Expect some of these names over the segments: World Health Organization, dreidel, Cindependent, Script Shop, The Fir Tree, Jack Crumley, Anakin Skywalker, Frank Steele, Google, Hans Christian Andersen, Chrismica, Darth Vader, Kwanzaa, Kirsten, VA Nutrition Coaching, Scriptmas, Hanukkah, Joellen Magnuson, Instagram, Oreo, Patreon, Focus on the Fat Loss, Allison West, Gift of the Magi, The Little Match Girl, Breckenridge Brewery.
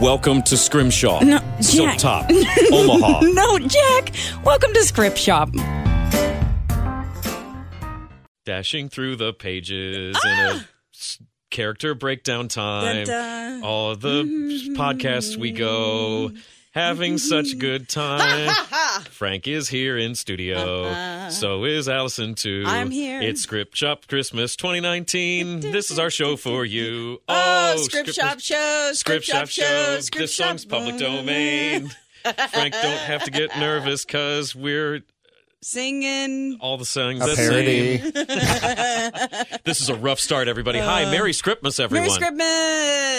Welcome to Scrimshaw. No, Jack. Silk Top. Omaha. No, Jack. Welcome to Script Shop. Dashing through the pages in a character breakdown time. Dun-dun. All the podcasts we go, having such good time. Frank is here in studio. So is Allison, too. I'm here. It's Script Shop Christmas 2019. This is our show for you. Oh, Script Shop shows. Script Shop shows. This song's public domain. Frank, don't have to get nervous because we're... singing all the songs. A parody. This is a rough start, everybody. Hi, Merry Scriptmas, everyone. Merry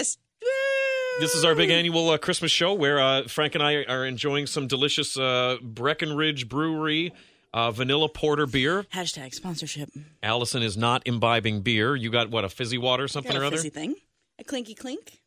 Scriptmas. Woo! This is our big annual Christmas show where Frank and I are enjoying some delicious Breckenridge Brewery vanilla porter beer. Hashtag sponsorship. Allison is not imbibing beer. You got what, a fizzy water or something or other? A fizzy thing. A clinky clink.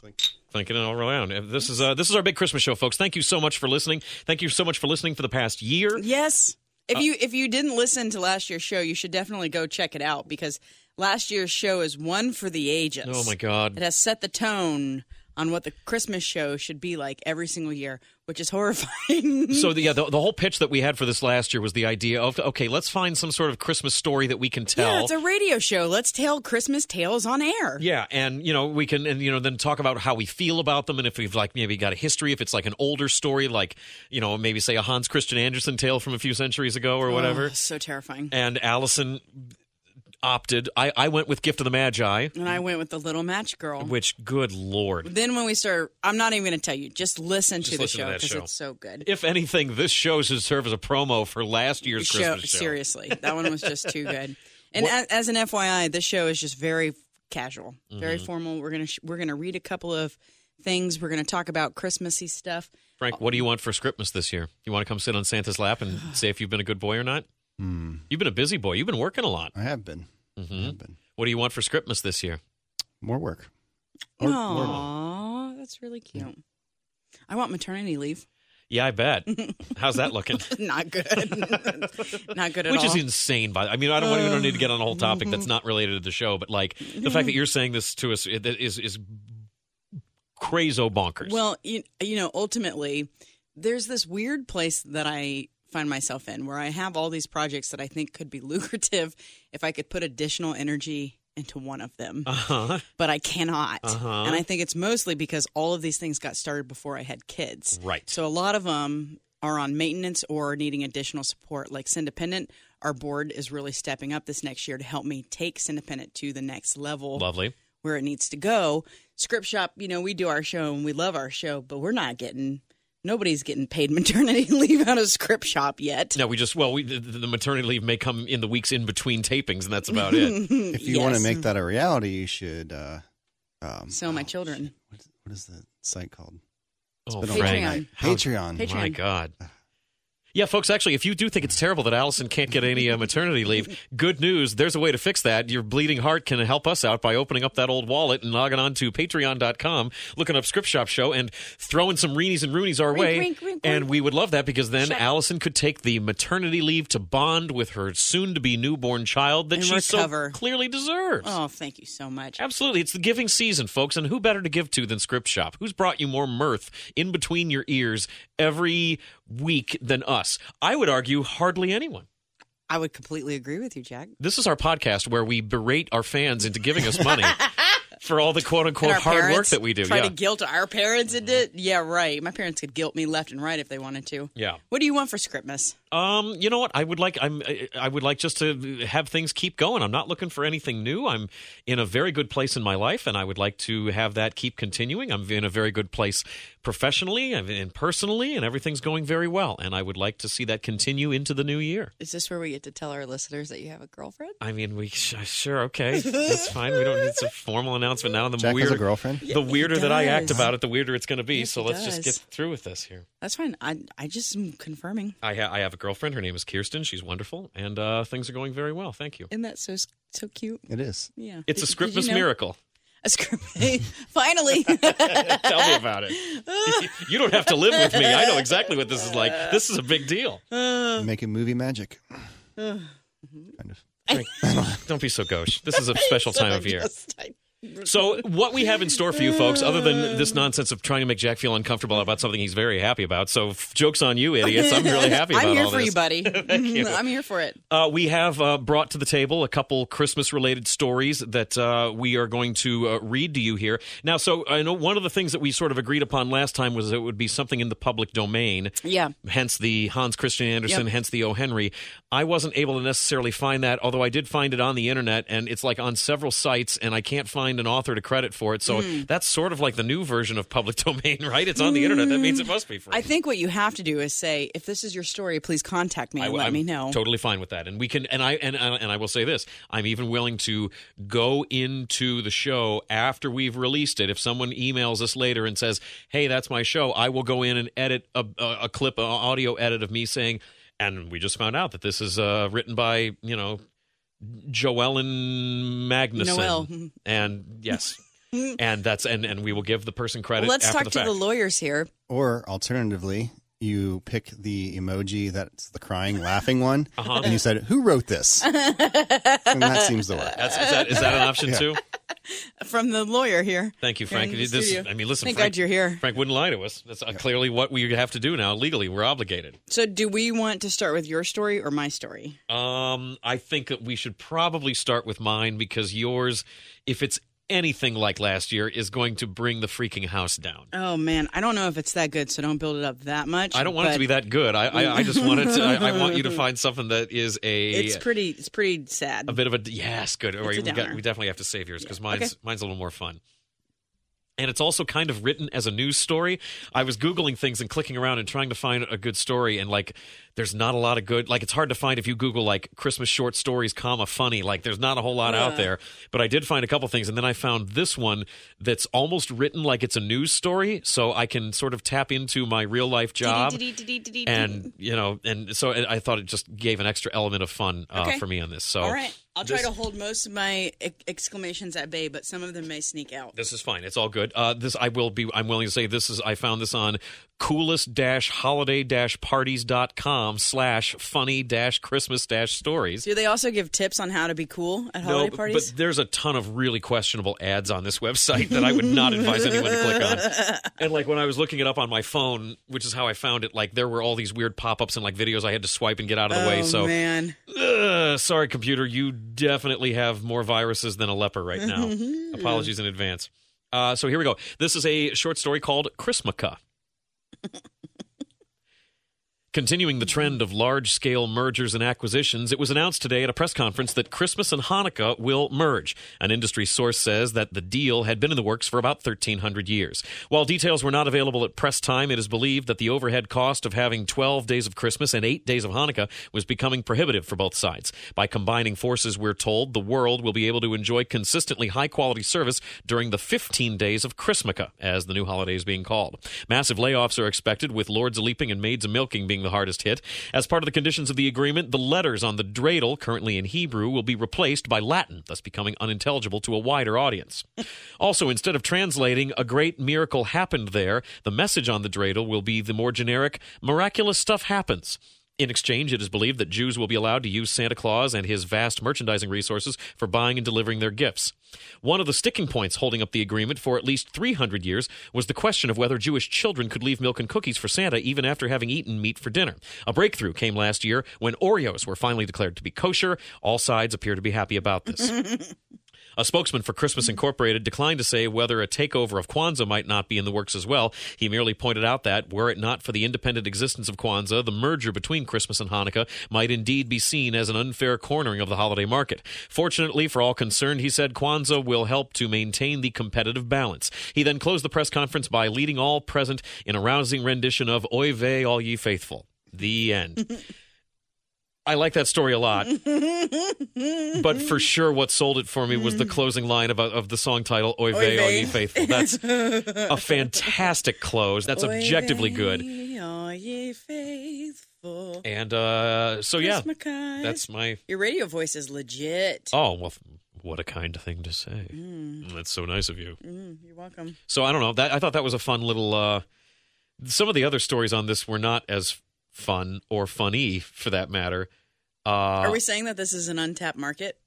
Clink. Thinking it all around. This is our big Christmas show, folks. Thank you so much for listening. Thank you so much for listening for the past year. Yes. If you didn't listen to last year's show, you should definitely go check it out because last year's show is one for the ages. Oh, my God. It has set the tone on what the Christmas show should be like every single year, which is horrifying. So, the whole pitch that we had for this last year was the idea of, okay, let's find some sort of Christmas story that we can tell. Yeah, it's a radio show. Let's tell Christmas tales on air. Yeah, and, we can, then talk about how we feel about them and if we've, maybe got a history, if it's, an older story, maybe, say, a Hans Christian Andersen tale from a few centuries ago or whatever. Oh, so terrifying. And Allison... opted. I went with Gift of the Magi. And I went with The Little Match Girl. Which, good Lord. Then when we start, I'm not even going to tell you. Just listen to the show because it's so good. If anything, this show should serve as a promo for last year's Christmas show. Seriously. That one was just too good. And as an FYI, this show is just very casual, very formal. We're going to read a couple of things. We're going to talk about Christmassy stuff. Frank, what do you want for Scriptmas this year? You want to come sit on Santa's lap and say if you've been a good boy or not? You've been a busy boy. You've been working a lot. I have been. What do you want for Scriptmas this year? More work. Aww, that's really cute. Yeah. I want maternity leave. Yeah, I bet. How's that looking? Not good. Not good at all. Which is insane. I don't need to get on a whole topic that's not related to the show, but the fact that you're saying this to us is crazo bonkers. Well, ultimately, there's this weird place that I find myself in where I have all these projects that I think could be lucrative if I could put additional energy into one of them, but I cannot. And I think it's mostly because all of these things got started before I had kids. Right. So a lot of them are on maintenance or needing additional support. Like Cindependent, our board is really stepping up this next year to help me take Cindependent to the next level. Lovely. Where it needs to go. Script Shop, we do our show and we love our show, but we're not getting... nobody's getting paid maternity leave out of Script Shop yet. No, the maternity leave may come in the weeks in between tapings, and that's about it. If you want to make that a reality, you should... sell my children. What is the site called? Patreon. Patreon. My God. Yeah, folks, actually, if you do think it's terrible that Allison can't get any maternity leave, good news, there's a way to fix that. Your bleeding heart can help us out by opening up that old wallet and logging on to patreon.com, looking up Script Shop Show, and throwing some reenies and roonies our way. Rink. And we would love that because then Allison could take the maternity leave to bond with her soon-to-be newborn child that she so clearly deserves. Oh, thank you so much. Absolutely. It's the giving season, folks, and who better to give to than Script Shop? Who's brought you more mirth in between your ears every week than us? I would argue hardly anyone. I would completely agree with you, Jack. This is our podcast where we berate our fans into giving us money for all the quote-unquote hard work that we do. Try to guilt our parents into it. Yeah, right. My parents could guilt me left and right if they wanted to. Yeah. What do you want for Scriptmas? You know what? I would like just to have things keep going. I'm not looking for anything new. I'm in a very good place in my life, and I would like to have that keep continuing. I'm in a very good place professionally and personally, and everything's going very well. And I would like to see that continue into the new year. Is this where we get to tell our listeners that you have a girlfriend? I mean, sure, okay, that's fine. We don't. It's a formal announcement now. Jack has a girlfriend. The weirder that I act about it, the weirder it's going to be. Yes, so let's just get through with this here. That's fine. I just am confirming. I have a girlfriend. Her name is Kirsten. She's wonderful, and things are going very well. Thank you. And that's so cute. It is. Yeah. It's a Scriptless miracle. A script. Finally. Tell me about it. You don't have to live with me. I know exactly what this is like. This is a big deal. Making movie magic. Kind of. Don't be so gauche. This is a special time of year. So what we have in store for you folks, other than this nonsense of trying to make Jack feel uncomfortable about something he's very happy about, so joke's on you, idiots. I'm really happy about all this. I'm here for you, buddy. Thank you. I'm here for it. We have brought to the table a couple Christmas-related stories that we are going to read to you here. Now, so I know one of the things that we sort of agreed upon last time was it would be something in the public domain. Yeah. Hence the Hans Christian Andersen, hence the O. Henry. I wasn't able to necessarily find that, although I did find it on the internet, and it's like on several sites, and I can't find an author to credit for it, so that's sort of like the new version of public domain, right? It's on the internet. That means it must be free. I think what you have to do is say, if this is your story, please contact me and let me know. Totally fine with that, and we can. And I will say this: I'm even willing to go into the show after we've released it. If someone emails us later and says, "Hey, that's my show," I will go in and edit a clip, an audio edit of me saying, "And we just found out that this is written by Joellen Magnuson." Noel. And yes. And that's and we will give the person credit. Let's after talk the fact. To the lawyers here. Or alternatively, you pick the emoji that's the crying, laughing one, and you said, "Who wrote this?" And that seems to work. Is that an option too? From the lawyer here. Thank you, Frank. Listen, thank God you're here. Frank wouldn't lie to us. That's clearly what we have to do now. Legally, we're obligated. So do we want to start with your story or my story? I think that we should probably start with mine, because yours, if it's anything like last year, is going to bring the freaking house down. Oh, man. I don't know if it's that good, so don't build it up that much. I don't want it to be that good. I just want it to, I want you to find something that is a... It's pretty sad. A bit of a... Yes, good. Or we definitely have to save yours, because mine's a little more fun. And it's also kind of written as a news story. I was Googling things and clicking around and trying to find a good story, and there's not a lot of good. It's hard to find if you Google Christmas short stories, funny. There's not a whole lot out there. But I did find a couple things, and then I found this one that's almost written like it's a news story, so I can sort of tap into my real life job. And so I thought it just gave an extra element of fun for me on this. So all right. I'll try to hold most of my exclamations at bay, but some of them may sneak out. This is fine. It's all good. I'm willing to say this is, I found this on coolest-holiday-parties.com/funny-Christmas-stories. Do they also give tips on how to be cool at holiday parties? But there's a ton of really questionable ads on this website that I would not advise anyone to click on. And when I was looking it up on my phone, which is how I found it, there were all these weird pop-ups and videos I had to swipe and get out of the way. So, man. Sorry, computer, you definitely have more viruses than a leper right now. Apologies in advance. So here we go. This is a short story called Chrismica. Continuing the trend of large-scale mergers and acquisitions, it was announced today at a press conference that Christmas and Hanukkah will merge. An industry source says that the deal had been in the works for about 1,300 years. While details were not available at press time, it is believed that the overhead cost of having 12 days of Christmas and 8 days of Hanukkah was becoming prohibitive for both sides. By combining forces, we're told, the world will be able to enjoy consistently high-quality service during the 15 days of Chrismica, as the new holiday is being called. Massive layoffs are expected, with lords a-leaping and maids a-milking being the hardest hit. As part of the conditions of the agreement, the letters on the dreidel, currently in Hebrew, will be replaced by Latin, thus becoming unintelligible to a wider audience. Also, instead of translating, "A great miracle happened there," the message on the dreidel will be the more generic, "Miraculous stuff happens." In exchange, it is believed that Jews will be allowed to use Santa Claus and his vast merchandising resources for buying and delivering their gifts. One of the sticking points holding up the agreement for at least 300 years was the question of whether Jewish children could leave milk and cookies for Santa even after having eaten meat for dinner. A breakthrough came last year when Oreos were finally declared to be kosher. All sides appear to be happy about this. A spokesman for Christmas Incorporated declined to say whether a takeover of Kwanzaa might not be in the works as well. He merely pointed out that, were it not for the independent existence of Kwanzaa, the merger between Christmas and Hanukkah might indeed be seen as an unfair cornering of the holiday market. Fortunately for all concerned, he said, Kwanzaa will help to maintain the competitive balance. He then closed the press conference by leading all present in a rousing rendition of Oy Vey, All Ye Faithful. The end. I like that story a lot, but for sure what sold it for me was the closing line of the song title, Oy Vey, All Ye Faithful. That's a fantastic close. That's objectively good. All ye faithful. And so, yeah, that's my... Your radio voice is legit. Oh, well... What a kind thing to say. That's so nice of you. You're welcome. So I don't know. I thought that was a fun little... some of the other stories on this were not as fun or funny, for that matter. Are we saying that this is an untapped market?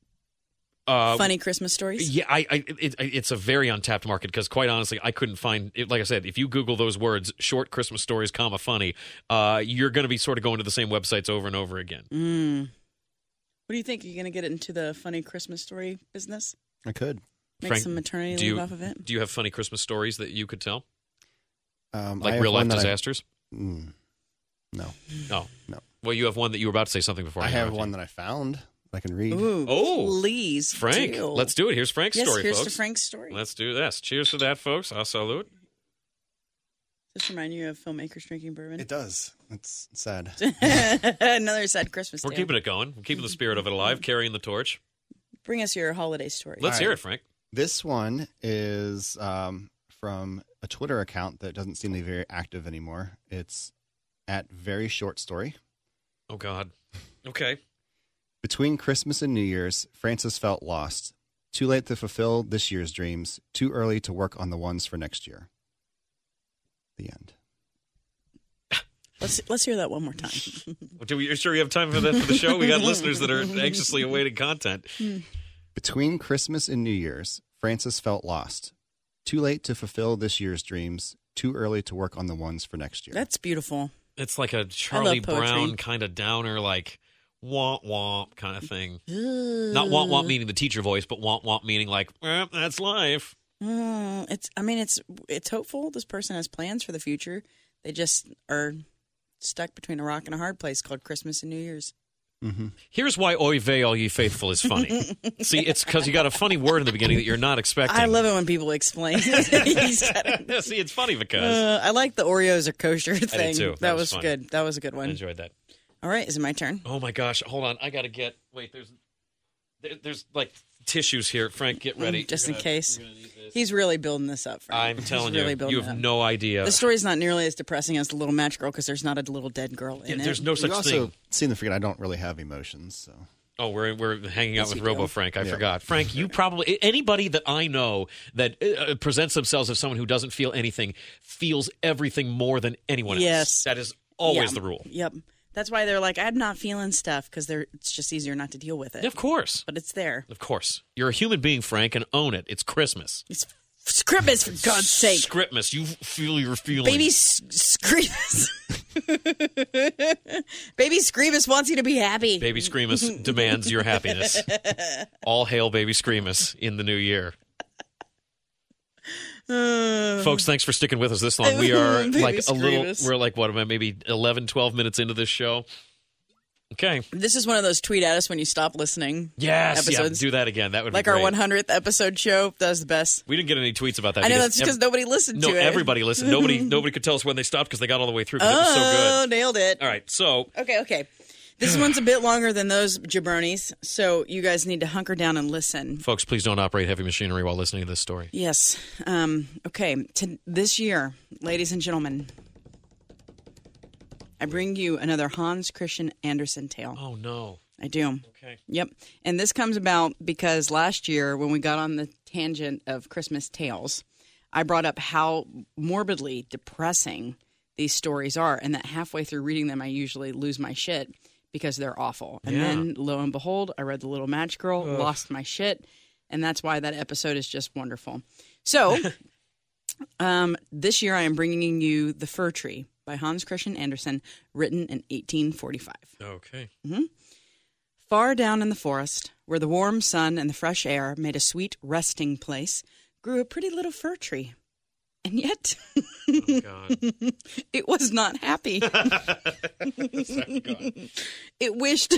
Funny Christmas stories? Yeah, it's a very untapped market because, quite honestly, I couldn't find... It, like I said, if you Google those words, short Christmas stories, comma, funny, you're going to be sort of going to the same websites over and over again. What do you think? Are you going to get into the funny Christmas story business? I could. Make some maternity leave off of it. Do you have funny Christmas stories that you could tell? Like real-life disasters? No. Oh. No. Well, you have one that you were about to say something before. I have one that I found I can read. Ooh, please. Frank, let's do it. Here's Frank's story, folks. Here's to Frank's story. Let's do this. Cheers to that, folks. I'll salute. Does this remind you of filmmakers drinking bourbon? It does. It's sad. Another sad Christmas tale. We're keeping it going. We're keeping the spirit of it alive, carrying the torch. Bring us your holiday story. Let's hear it, Frank. This one is from a Twitter account that doesn't seem to be very active anymore. It's at Very Short Story. Oh, God. Okay. Between Christmas and New Year's, Francis felt lost. Too late to fulfill this year's dreams. Too early to work on the ones for next year. The end. Let's hear that one more time. Are you sure you have time for that for the show? We got listeners that are anxiously awaiting content. Between Christmas and New Year's, Francis felt lost. Too late to fulfill this year's dreams. Too early to work on the ones for next year. That's beautiful. It's like a Charlie Brown kind of downer, like womp womp kind of thing. Not womp womp meaning the teacher voice, but womp womp meaning like, that's life. It's hopeful. This person has plans for the future. They just are stuck between a rock and a hard place called Christmas and New Year's. Here's why Oy Vey, All Ye Faithful is funny. See, it's because you got a funny word in the beginning that you're not expecting. I love it when people explain. See, it's funny because. I like the Oreos are kosher thing. I did too. That was good. That was a good one. I enjoyed that. All right. Is it my turn? Oh, my gosh. Hold on. I got to get. Wait, there's like. Tissues here. Frank, get ready. Just in case. He's really building this up, Frank. I'm telling you, you have no idea. The story's not nearly as depressing as The Little Match Girl because there's not a little dead girl in it. There's no such thing. You also seem to forget I don't really have emotions. So. Oh, we're hanging out with Robo Frank. I forgot. Frank, you probably... Anybody that I know that presents themselves as someone who doesn't feel anything feels everything more than anyone else. That is always the rule. Yep. That's why they're like, I'm not feeling stuff, because it's just easier not to deal with it. Of course. But it's there. Of course. You're a human being, Frank, and own it. It's Christmas. It's Scriptmas, for God's sake. Scriptmas. You feel your feelings. Baby Screamus. Baby Screamus wants you to be happy. Baby Screamus demands your happiness. All hail Baby Screamus in the new year. Folks, thanks for sticking with us this long. We are like we're like, what am I, maybe 11, 12 minutes into this show? Okay. This is one of those tweet at us when you stop listening. Yes. Episodes. Yeah, do that again. That would be great. Our 100th episode show. That was the best. We didn't get any tweets about that. I know that's because nobody listened to it. No, everybody listened. Nobody could tell us when they stopped because they got all the way through. It was so good. Oh, nailed it. All right, so. Okay. This one's a bit longer than those jabronis, so you guys need to hunker down and listen. Folks, please don't operate heavy machinery while listening to this story. Yes. Okay. This year, ladies and gentlemen, I bring you another Hans Christian Andersen tale. Oh, no. I do. Okay. Yep. And this comes about because last year, when we got on the tangent of Christmas tales, I brought up how morbidly depressing these stories are, and that halfway through reading them, I usually lose my shit. Because they're awful. And then, lo and behold, I read The Little Match Girl, lost my shit, and that's why that episode is just wonderful. So, this year I am bringing you The Fir Tree by Hans Christian Andersen, written in 1845. Okay. Far down in the forest, where the warm sun and the fresh air made a sweet resting place, grew a pretty little fir tree. And yet, oh, God. It was not happy. It wished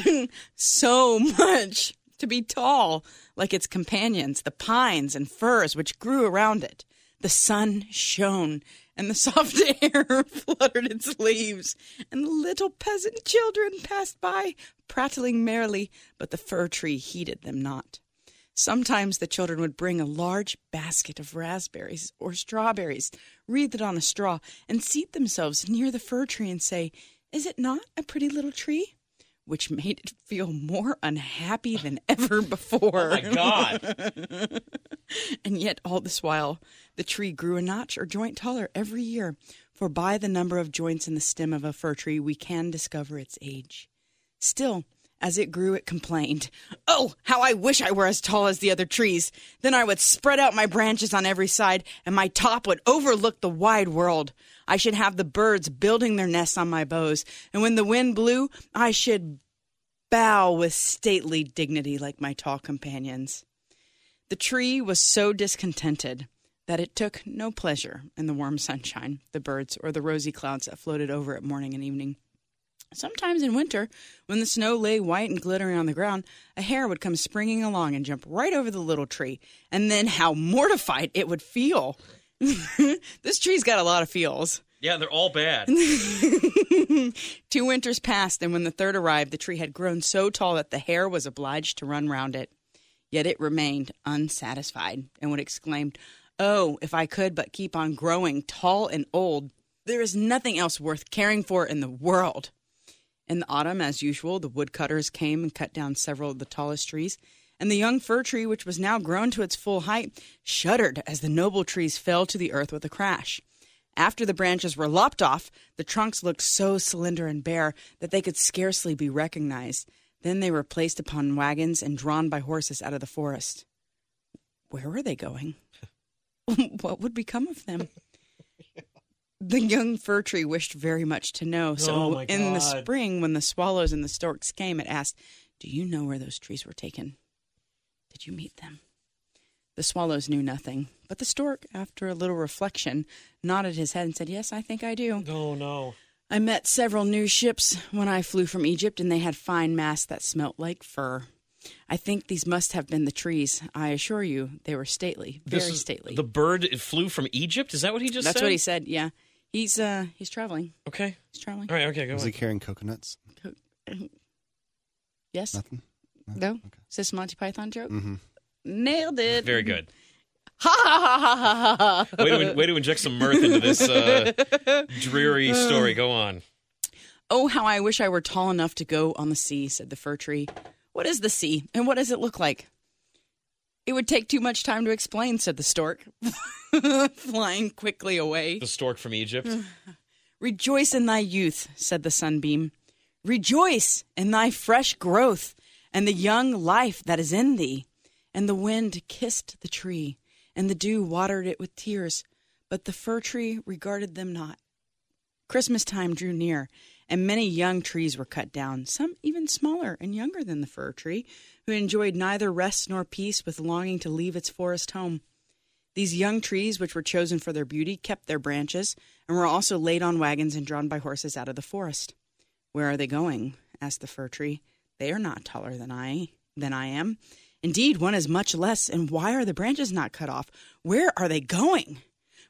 so much to be tall like its companions, the pines and firs which grew around it. The sun shone, and the soft air fluttered its leaves, and the little peasant children passed by, prattling merrily, but the fir tree heeded them not. Sometimes the children would bring a large basket of raspberries or strawberries, wreathe it on a straw, and seat themselves near the fir tree and say, "Is it not a pretty little tree?" Which made it feel more unhappy than ever before. Oh, my God. And yet, all this while, the tree grew a notch or joint taller every year, for by the number of joints in the stem of a fir tree, we can discover its age. Still, as it grew, it complained, "Oh, how I wish I were as tall as the other trees. Then I would spread out my branches on every side, and my top would overlook the wide world. I should have the birds building their nests on my boughs, and when the wind blew, I should bow with stately dignity like my tall companions." The tree was so discontented that it took no pleasure in the warm sunshine, the birds, or the rosy clouds that floated over it morning and evening. Sometimes in winter, when the snow lay white and glittering on the ground, a hare would come springing along and jump right over the little tree, and then how mortified it would feel. This tree's got a lot of feels. Yeah, they're all bad. 2 winters passed, and when the third arrived, the tree had grown so tall that the hare was obliged to run round it. Yet it remained unsatisfied and would exclaim, "Oh, if I could but keep on growing tall and old, there is nothing else worth caring for in the world." In the autumn, as usual, the woodcutters came and cut down several of the tallest trees, and the young fir tree, which was now grown to its full height, shuddered as the noble trees fell to the earth with a crash. After the branches were lopped off, the trunks looked so slender and bare that they could scarcely be recognized. Then they were placed upon wagons and drawn by horses out of the forest. Where were they going? What would become of them? The young fir tree wished very much to know. So in the spring, when the swallows and the storks came, it asked, "Do you know where those trees were taken? Did you meet them?" The swallows knew nothing, but the stork, after a little reflection, nodded his head and said, "Yes, I think I do. Oh, no. I met several new ships when I flew from Egypt, and they had fine masts that smelt like fir. I think these must have been the trees. I assure you, they were stately, very stately." The bird flew from Egypt? Is that what he just said? That's what he said, yeah. He's traveling. Okay. He's traveling. All right, okay, go on. Was he carrying coconuts? Yes. Nothing? No? Okay. Is this a Monty Python joke? Mm-hmm. Nailed it. Very good. Ha ha ha ha ha ha. Way to inject some mirth into this dreary story. Go on. "Oh, how I wish I were tall enough to go on the sea," said the fir tree. "What is the sea, and what does it look like?" "It would take too much time to explain," said the stork, flying quickly away. The stork from Egypt. "Rejoice in thy youth," said the sunbeam. "Rejoice in thy fresh growth and the young life that is in thee." And the wind kissed the tree, and the dew watered it with tears, but the fir tree regarded them not. Christmas time drew near, and many young trees were cut down, some even smaller and younger than the fir tree, who enjoyed neither rest nor peace with longing to leave its forest home. These young trees, which were chosen for their beauty, kept their branches, and were also laid on wagons and drawn by horses out of the forest. "Where are they going?" asked the fir tree. "They are not taller than I am. Indeed, one is much less, and why are the branches not cut off? Where are they going?"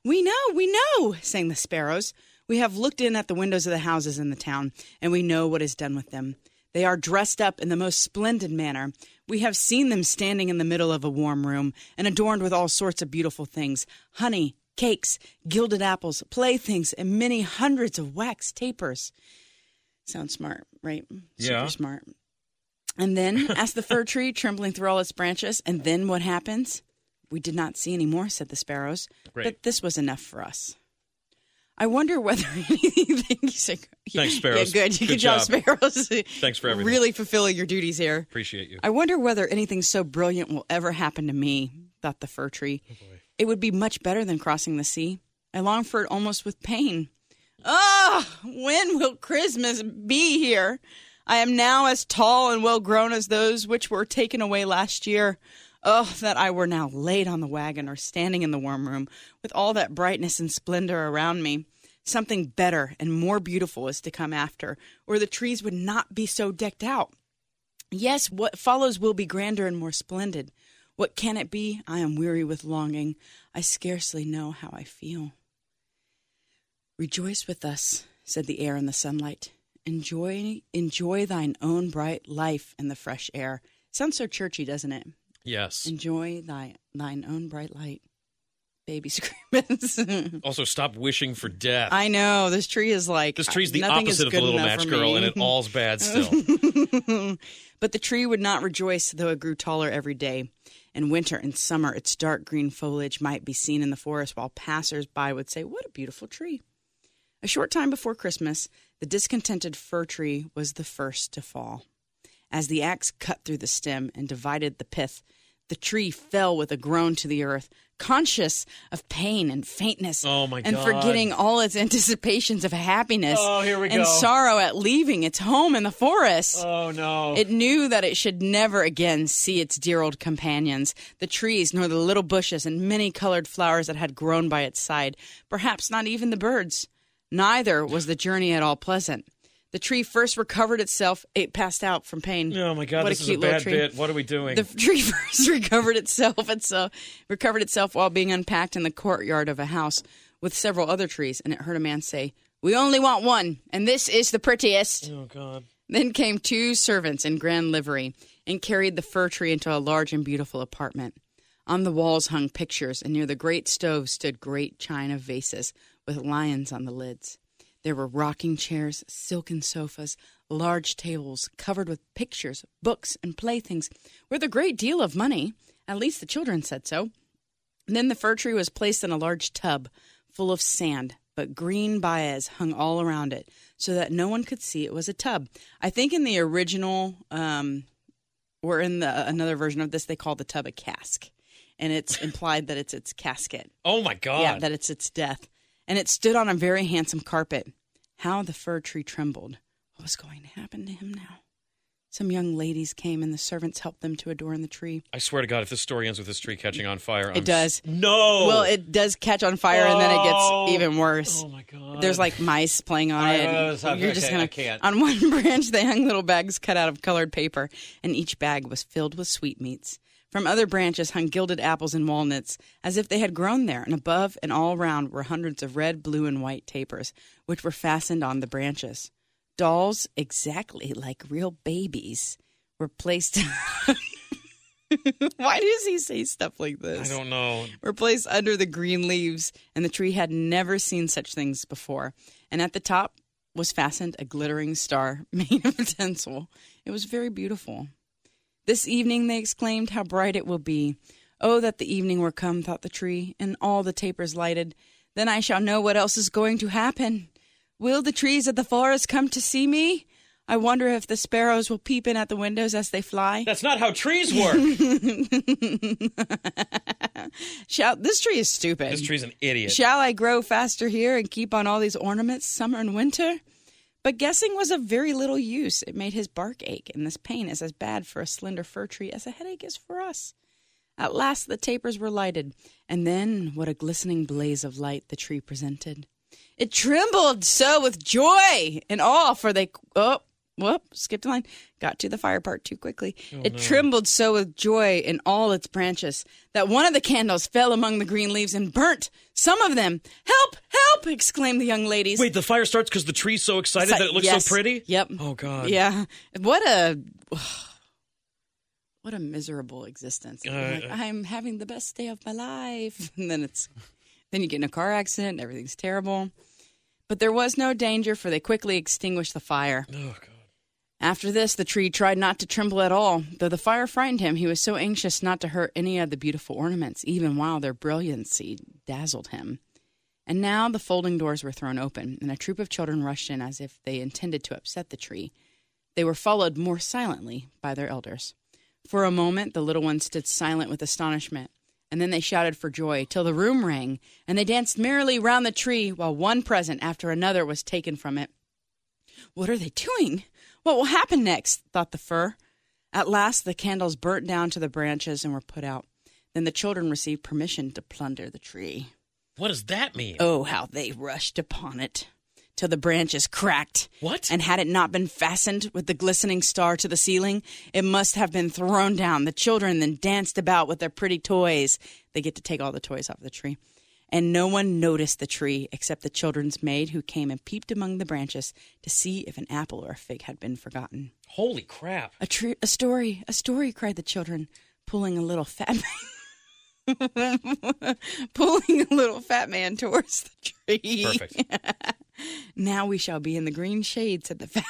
We know," sang the sparrows. "We have looked in at the windows of the houses in the town, and we know what is done with them. They are dressed up in the most splendid manner. We have seen them standing in the middle of a warm room and adorned with all sorts of beautiful things, honey, cakes, gilded apples, playthings, and many hundreds of wax tapers." Sounds smart, right? Yeah. Super smart. "And then," asked the fir tree, trembling through all its branches, "and then what happens?" "We did not see any more," said the sparrows. Great. "But this was enough for us." I wonder whether anything you said. Thanks, Sparrows. Yeah, good. Good job, Sparrows. Thanks for everything. Really fulfilling your duties here. Appreciate you. "I wonder whether anything so brilliant will ever happen to me," thought the fir tree. Oh, boy. "It would be much better than crossing the sea. I long for it almost with pain. Oh, when will Christmas be here? I am now as tall and well grown as those which were taken away last year. Oh, that I were now laid on the wagon or standing in the warm room with all that brightness and splendor around me. Something better and more beautiful is to come after, or the trees would not be so decked out. Yes, what follows will be grander and more splendid. What can it be? I am weary with longing. I scarcely know how I feel. Rejoice with us, said the air in the sunlight. Enjoy thine own bright life in the fresh air. Sounds so churchy, doesn't it? Yes. Enjoy thine own bright light. Baby screams. Also, stop wishing for death. I know. This tree is like... This tree's the opposite of the Little Match Girl, and it all's bad still. But the tree would not rejoice, though it grew taller every day. In winter and summer, its dark green foliage might be seen in the forest, while passers-by would say, what a beautiful tree. A short time before Christmas, the discontented fir tree was the first to fall. As the axe cut through the stem and divided the pith, the tree fell with a groan to the earth, conscious of pain and faintness, and forgetting all its anticipations of happiness and sorrow at leaving its home in the forest. Oh, no. It knew that it should never again see its dear old companions, the trees, nor the little bushes and many-colored flowers that had grown by its side, perhaps not even the birds. Neither was the journey at all pleasant. The tree first recovered itself. It passed out from pain. Oh, my God, this is a bad bit. What are we doing? The tree first recovered itself while being unpacked in the courtyard of a house with several other trees, and it heard a man say, we only want one, and this is the prettiest. Oh, God. Then came two servants in grand livery and carried the fir tree into a large and beautiful apartment. On the walls hung pictures, and near the great stove stood great china vases with lions on the lids. There were rocking chairs, silken sofas, large tables covered with pictures, books, and playthings worth a great deal of money. At least the children said so. And then the fir tree was placed in a large tub full of sand, but green baize hung all around it so that no one could see it was a tub. I think in the original, or in another version of this, they called the tub a cask. And it's implied that it's its casket. Oh, my God. Yeah, that it's its death. And it stood on a very handsome carpet. How the fir tree trembled. What was going to happen to him now? Some young ladies came, and the servants helped them to adorn the tree. I swear to God, if this story ends with this tree catching on fire, it does. No! Well, it does catch on fire, and then it gets even worse. Oh, my God. There's, like, mice playing on it. I can't. On one branch, they hung little bags cut out of colored paper, and each bag was filled with sweetmeats. From other branches hung gilded apples and walnuts, as if they had grown there, and above and all round were hundreds of red, blue, and white tapers, which were fastened on the branches. Dolls, exactly like real babies, were placed... Why does he say stuff like this? I don't know. Were placed under the green leaves, and the tree had never seen such things before. And at the top was fastened a glittering star made of tinsel. It was very beautiful. This evening, they exclaimed, how bright it will be. Oh, that the evening were come, thought the tree, and all the tapers lighted. Then I shall know what else is going to happen. Will the trees of the forest come to see me? I wonder if the sparrows will peep in at the windows as they fly. That's not how trees work. This tree is stupid. This tree's an idiot. Shall I grow faster here and keep on all these ornaments, summer and winter? But guessing was of very little use. It made his bark ache, and this pain is as bad for a slender fir tree as a headache is for us. At last the tapers were lighted, and then what a glistening blaze of light the tree presented. It trembled so with joy and awe, for they... skipped a line. Got to the fire part too quickly. Trembled so with joy in all its branches that one of the candles fell among the green leaves and burnt some of them. Help! Help! Exclaimed the young ladies. Wait, the fire starts because the tree's so excited that it looks so pretty? Yep. Oh, God. Yeah. What a miserable existence. I'm having the best day of my life. And then then you get in a car accident and everything's terrible. But there was no danger, for they quickly extinguished the fire. Oh, God. After this, the tree tried not to tremble at all. Though the fire frightened him, he was so anxious not to hurt any of the beautiful ornaments, even while their brilliancy dazzled him. And now the folding doors were thrown open, and a troop of children rushed in as if they intended to upset the tree. They were followed more silently by their elders. For a moment, the little ones stood silent with astonishment, and then they shouted for joy till the room rang, and they danced merrily round the tree while one present after another was taken from it. What are they doing? What will happen next, thought the fir. At last, the candles burnt down to the branches and were put out. Then the children received permission to plunder the tree. What does that mean? Oh, how they rushed upon it, till the branches cracked. What? And had it not been fastened with the glistening star to the ceiling, it must have been thrown down. The children then danced about with their pretty toys. They get to take all the toys off the tree. And no one noticed the tree except the children's maid, who came and peeped among the branches to see if an apple or a fig had been forgotten. Holy crap. A story, cried the children, pulling a little fat man. Pulling a little fat man towards the tree. Perfect. Now we shall be in the green shade, said the fat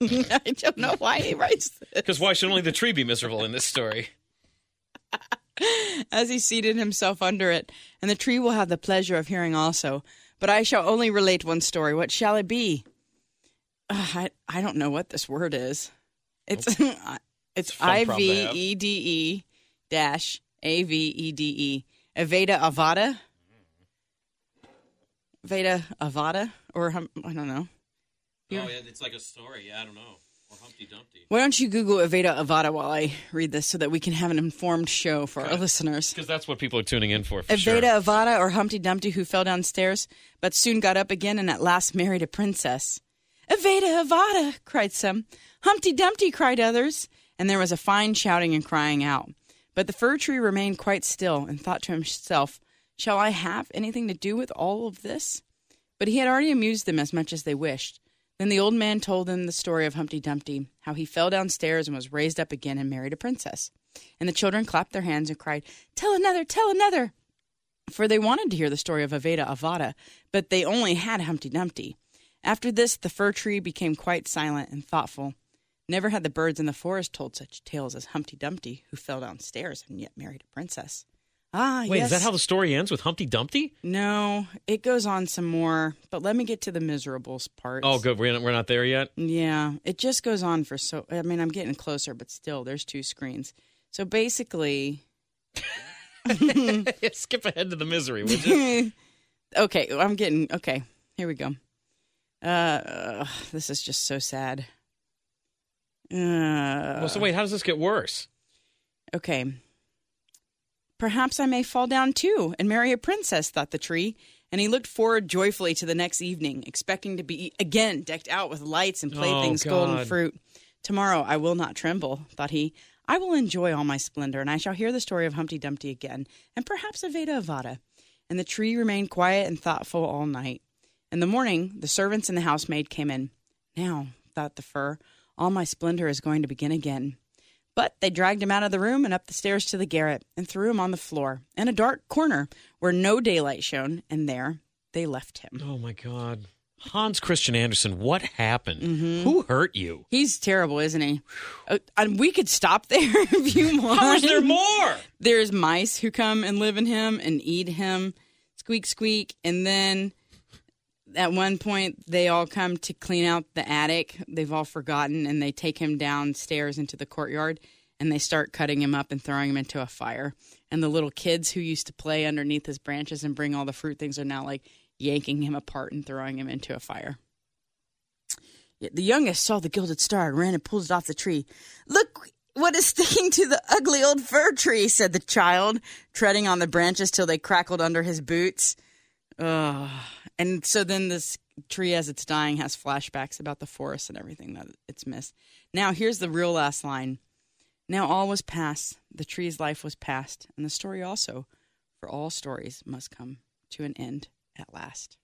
man. I don't know why he writes this. Because why should only the tree be miserable in this story? As he seated himself under it, and the tree will have the pleasure of hearing also. But I shall only relate one story. What shall it be? I don't know what this word is. It's IVEDE-AVEDE. Aveda? Veda Avada? Or I don't know. Yeah. Oh, yeah, it's like a story. Yeah, I don't know. Or Humpty Dumpty. Why don't you Google Aveda Avada while I read this so that we can have an informed show for our listeners? Because that's what people are tuning in for sure. Aveda Avada or Humpty Dumpty, who fell downstairs but soon got up again and at last married a princess. Aveda Avada, cried some. Humpty Dumpty, cried others. And there was a fine shouting and crying out. But the fir tree remained quite still and thought to himself, shall I have anything to do with all of this? But he had already amused them as much as they wished. Then the old man told them the story of Humpty Dumpty, how he fell downstairs and was raised up again and married a princess. And the children clapped their hands and cried, tell another, tell another! For they wanted to hear the story of Aveda Avada, but they only had Humpty Dumpty. After this, the fir tree became quite silent and thoughtful. Never had the birds in the forest told such tales as Humpty Dumpty, who fell downstairs and yet married a princess. Ah, wait, yes. Is that how the story ends, with Humpty Dumpty? No, it goes on some more, but let me get to the miserables part. Oh, good. We're not there yet? Yeah, it just goes on for so... I mean, I'm getting closer, but still, there's two screens. So basically... Skip ahead to the misery, would you? Okay, I'm getting... Okay, here we go. This is just so sad. Well, so wait, how does this get worse? Okay. Perhaps I may fall down, too, and marry a princess, thought the tree. And he looked forward joyfully to the next evening, expecting to be again decked out with lights and playthings, golden fruit. Tomorrow I will not tremble, thought he. I will enjoy all my splendor, and I shall hear the story of Humpty Dumpty again, and perhaps Aveda Avada. And the tree remained quiet and thoughtful all night. In the morning, the servants and the housemaid came in. Now, thought the fir, all my splendor is going to begin again. But they dragged him out of the room and up the stairs to the garret and threw him on the floor in a dark corner where no daylight shone, and there they left him. Oh, my God. Hans Christian Andersen, what happened? Mm-hmm. Who hurt you? He's terrible, isn't he? And we could stop there if you want. How is there more? There's mice who come and live in him and eat him, squeak, squeak, and then... At one point, they all come to clean out the attic. They've all forgotten, and they take him downstairs into the courtyard, and they start cutting him up and throwing him into a fire. And the little kids who used to play underneath his branches and bring all the fruit things are now, like, yanking him apart and throwing him into a fire. The youngest saw the gilded star and ran and pulled it off the tree. Look what is sticking to the ugly old fir tree, said the child, treading on the branches till they crackled under his boots. Ugh. And so then this tree, as it's dying, has flashbacks about the forest and everything that it's missed. Now, here's the real last line. Now all was past. The tree's life was past. And the story also, for all stories must come to an end at last.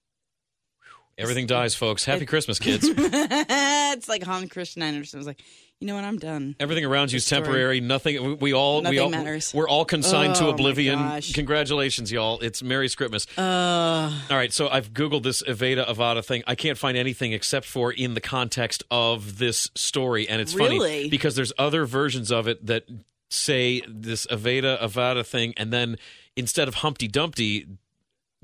Everything dies, folks. Happy Christmas, kids. It's like Hans Christian Andersen was like, you know what? I'm done. Everything around you is temporary. Nothing. Nothing matters. We're all consigned to oblivion. Congratulations, y'all. It's Merry Scriptmas. All right. So I've Googled this Aveda Avada thing. I can't find anything except for in the context of this story. And it's funny because there's other versions of it that say this Aveda Avada thing. And then instead of Humpty Dumpty,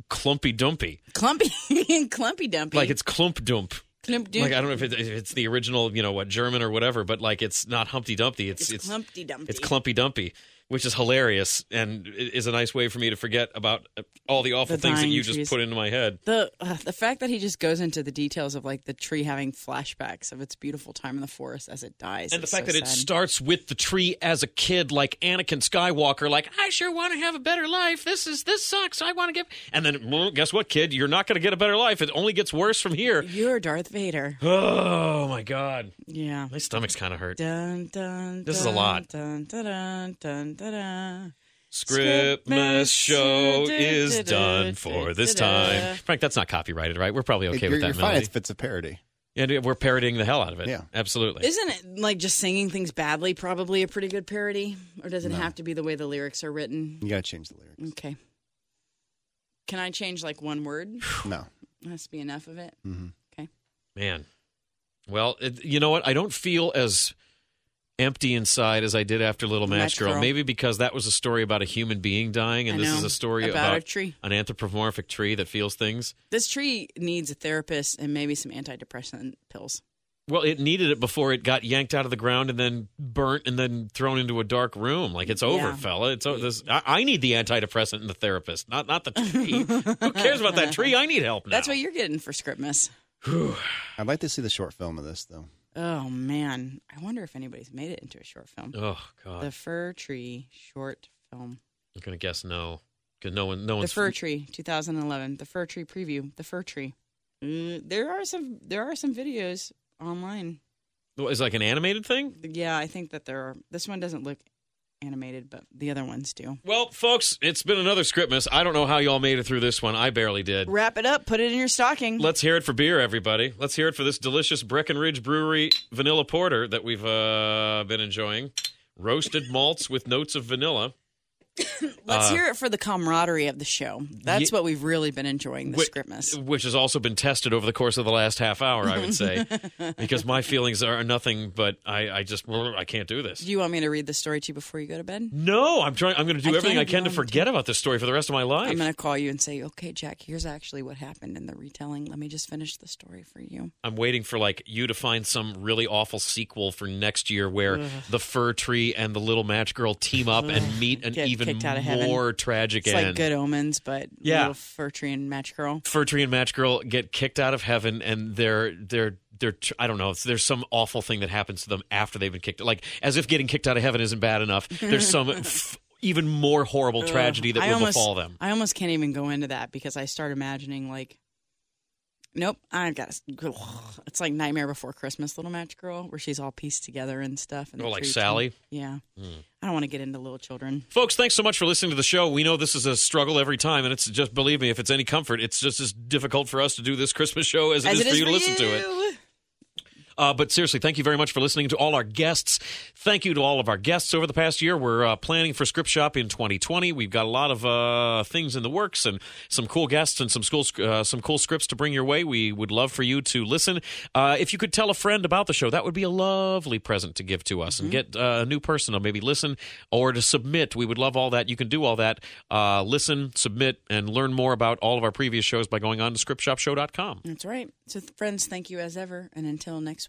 Clumpy Dumpy. Clumpy Dumpy. Like it's Clump Dump. Like, I don't know if it's the original, German or whatever, but, like, it's not Humpty Dumpty. It's Clumpty Dumpty. It's Clumpy Dumpy. which is hilarious and is a nice way for me to forget about all the awful things that you trees. Just put into my head. The fact that he just goes into the details of like the tree having flashbacks of its beautiful time in the forest as it dies. And the fact so that sad. It starts with the tree as a kid, like Anakin Skywalker, like, I sure want to have a better life. This sucks. I want to get... And then, well, guess what, kid? You're not going to get a better life. It only gets worse from here. You're Darth Vader. Oh, my God. Yeah. My stomach's kind of hurt. Dun, dun, this dun, is a lot. Dun, dun, dun, dun, dun. Scriptmas show is done for this time. Frank, that's not copyrighted, right? We're probably okay with that. You're fine if it's a parody. Yeah, we're parodying the hell out of it. Yeah. Absolutely. Isn't it like just singing things badly probably a pretty good parody? Or does it have to be the way the lyrics are written? You got to change the lyrics. Okay. Can I change like one word? No. It has to be enough of it? Mm-hmm. Okay. Man. Well, you know what? I don't feel as... empty inside as I did after Little Match Girl. Maybe because that was a story about a human being dying, and this is a story about a tree. An anthropomorphic tree that feels things. This tree needs a therapist and maybe some antidepressant pills. Well, it needed it before it got yanked out of the ground and then burnt and then thrown into a dark room. Like, it's over, fella. It's over. I need the antidepressant and the therapist, not the tree. Who cares about that tree? I need help now. That's what you're getting for Scriptmas. I'd like to see the short film of this, though. Oh, man. I wonder if anybody's made it into a short film. Oh, God. The Fir Tree short film. I'm going to guess no. Because no one's... The Fir Tree, 2011. The Fir Tree preview. The Fir Tree. There are some videos online. Is it like an animated thing? Yeah, I think that there are. This one doesn't look animated, but the other ones do. Well, folks, it's been another Scriptmas. I don't know how y'all made it through this one. I barely did. Wrap it up. Put it in your stocking. Let's hear it for beer, everybody. Let's hear it for this delicious Breckenridge Brewery vanilla porter that we've been enjoying. Roasted malts with notes of vanilla. Let's hear it for the camaraderie of the show. That's what we've really been enjoying this Scriptmas. Which has also been tested over the course of the last half hour, I would say. Because my feelings are nothing but I can't do this. Do you want me to read the story to you before you go to bed? No, I'm going to do everything I can to forget about this story for the rest of my life. I'm going to call you and say, okay, Jack, here's actually what happened in the retelling. Let me just finish the story for you. I'm waiting for like you to find some really awful sequel for next year where the Fir Tree and the Little Match Girl team up and meet an even kicked out of heaven. More tragic it's end. It's like Good Omens, but little Fir Tree and Match Girl. Fir Tree and Match Girl get kicked out of heaven, and they're I don't know. There's some awful thing that happens to them after they've been kicked. Like as if getting kicked out of heaven isn't bad enough. There's some even more horrible tragedy that will befall them. I almost can't even go into that because I start imagining like. Nope, it's like Nightmare Before Christmas, Little Match Girl, where she's all pieced together and stuff. And like Sally? Yeah. Mm. I don't want to get into little children. Folks, thanks so much for listening to the show. We know this is a struggle every time, and it's just, believe me, if it's any comfort, it's just as difficult for us to do this Christmas show as it is for you to listen to it. But seriously, thank you very much for listening to all our guests. Thank you to all of our guests over the past year. We're planning for Script Shop in 2020. We've got a lot of things in the works and some cool guests and some cool scripts to bring your way. We would love for you to listen. If you could tell a friend about the show, that would be a lovely present to give to us and get a new person to maybe listen or to submit. We would love all that. You can do all that. Listen, submit, and learn more about all of our previous shows by going on to scriptshopshow.com. That's right. So, friends, thank you as ever. And until next